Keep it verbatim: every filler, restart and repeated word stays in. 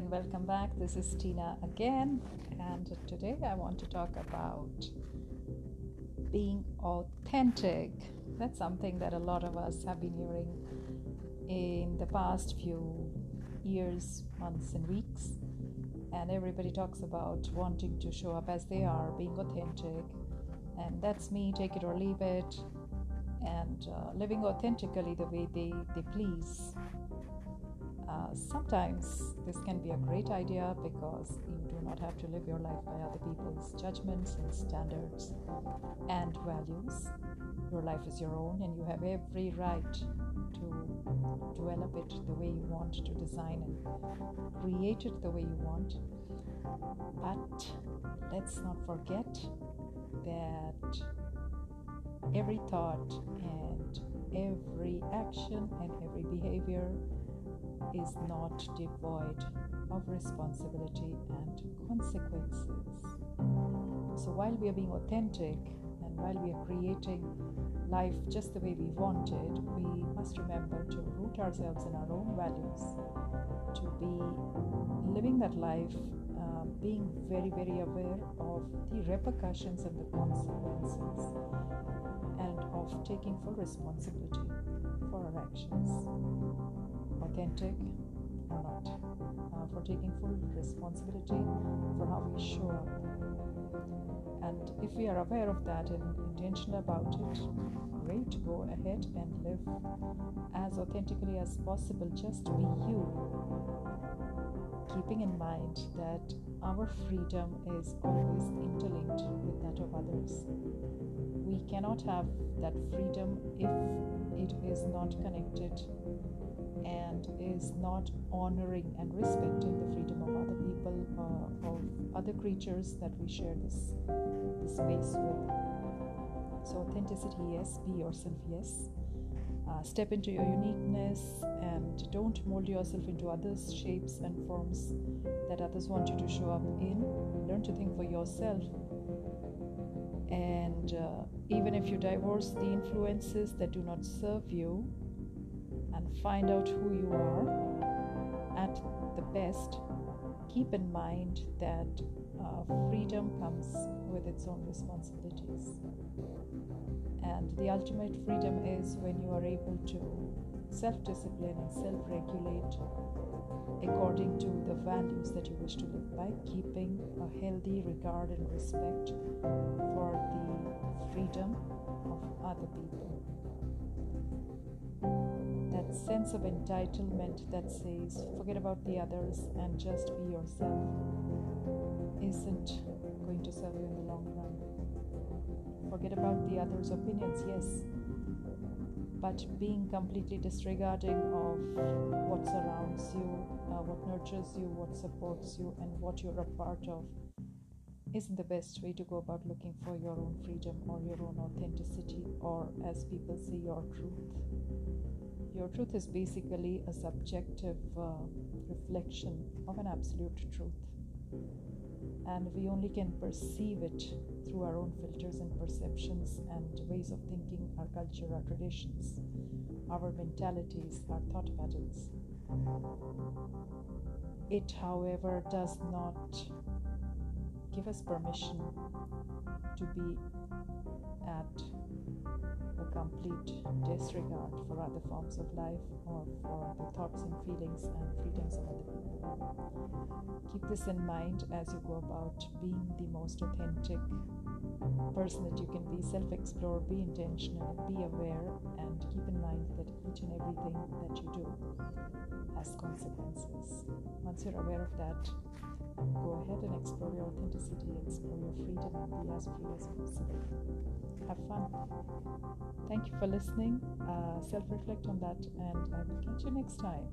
and welcome back. This is Tina again, and today I want to talk about being authentic. That's something that a lot of us have been hearing in the past few years, months and weeks, and everybody talks about wanting to show up as they are, being authentic, and that's me, take it or leave it, and uh, living authentically the way they, they please. Uh, sometimes this can be a great idea because you do not have to live your life by other people's judgments and standards and values. Your life is your own, and you have every right to develop it the way you want, to design and create it the way you want. But let's not forget that every thought and every action and every behavior is not devoid of responsibility and consequences. So while we are being authentic and while we are creating life just the way we want it, we must remember to root ourselves in our own values, to be living that life, uh, being very, very aware of the repercussions and the consequences, and of taking full responsibility for our actions. Authentic or not, uh, for taking full responsibility for how we show up. And if we are aware of that and intentional about it, great, go ahead and live as authentically as possible. Just be you, keeping in mind that our freedom is always interlinked with that of others. We cannot have that freedom if it is not connected and is not honoring and respecting the freedom of other people, uh, of other creatures that we share this, this space with. So authenticity, yes. Be yourself, yes. Uh, step into your uniqueness and don't mold yourself into others' shapes and forms that others want you to show up in. Learn to think for yourself. And uh, even if you divorce the influences that do not serve you, find out who you are at the best. Keep in mind that uh, freedom comes with its own responsibilities, and the ultimate freedom is when you are able to self-discipline and self-regulate according to the values that you wish to live by, keeping a healthy regard and respect for the freedom of other people. That sense of entitlement that says forget about the others and just be yourself isn't going to serve you in the long run. Forget about the others' opinions, yes, but being completely disregarding of what surrounds you, uh, what nurtures you, what supports you, and what you're a part of isn't the best way to go about looking for your own freedom or your own authenticity, or, as people say, your truth. Your truth is basically a subjective uh, reflection of an absolute truth, and we only can perceive it through our own filters and perceptions and ways of thinking, our culture, our traditions, our mentalities, our thought patterns. It, however, does not give us permission to be at a complete disregard for other forms of life or for the thoughts and feelings and freedoms of other people. Keep this in mind as you go about being the most authentic person that you can be. Self-explore, be intentional, be aware, and keep in mind that each and everything that you do has consequences. Once you're aware of that, go ahead and explore your authenticity, explore your freedom, and be as free as possible. Have fun. Thank you for listening. Uh, self-reflect on that, and I will catch you next time.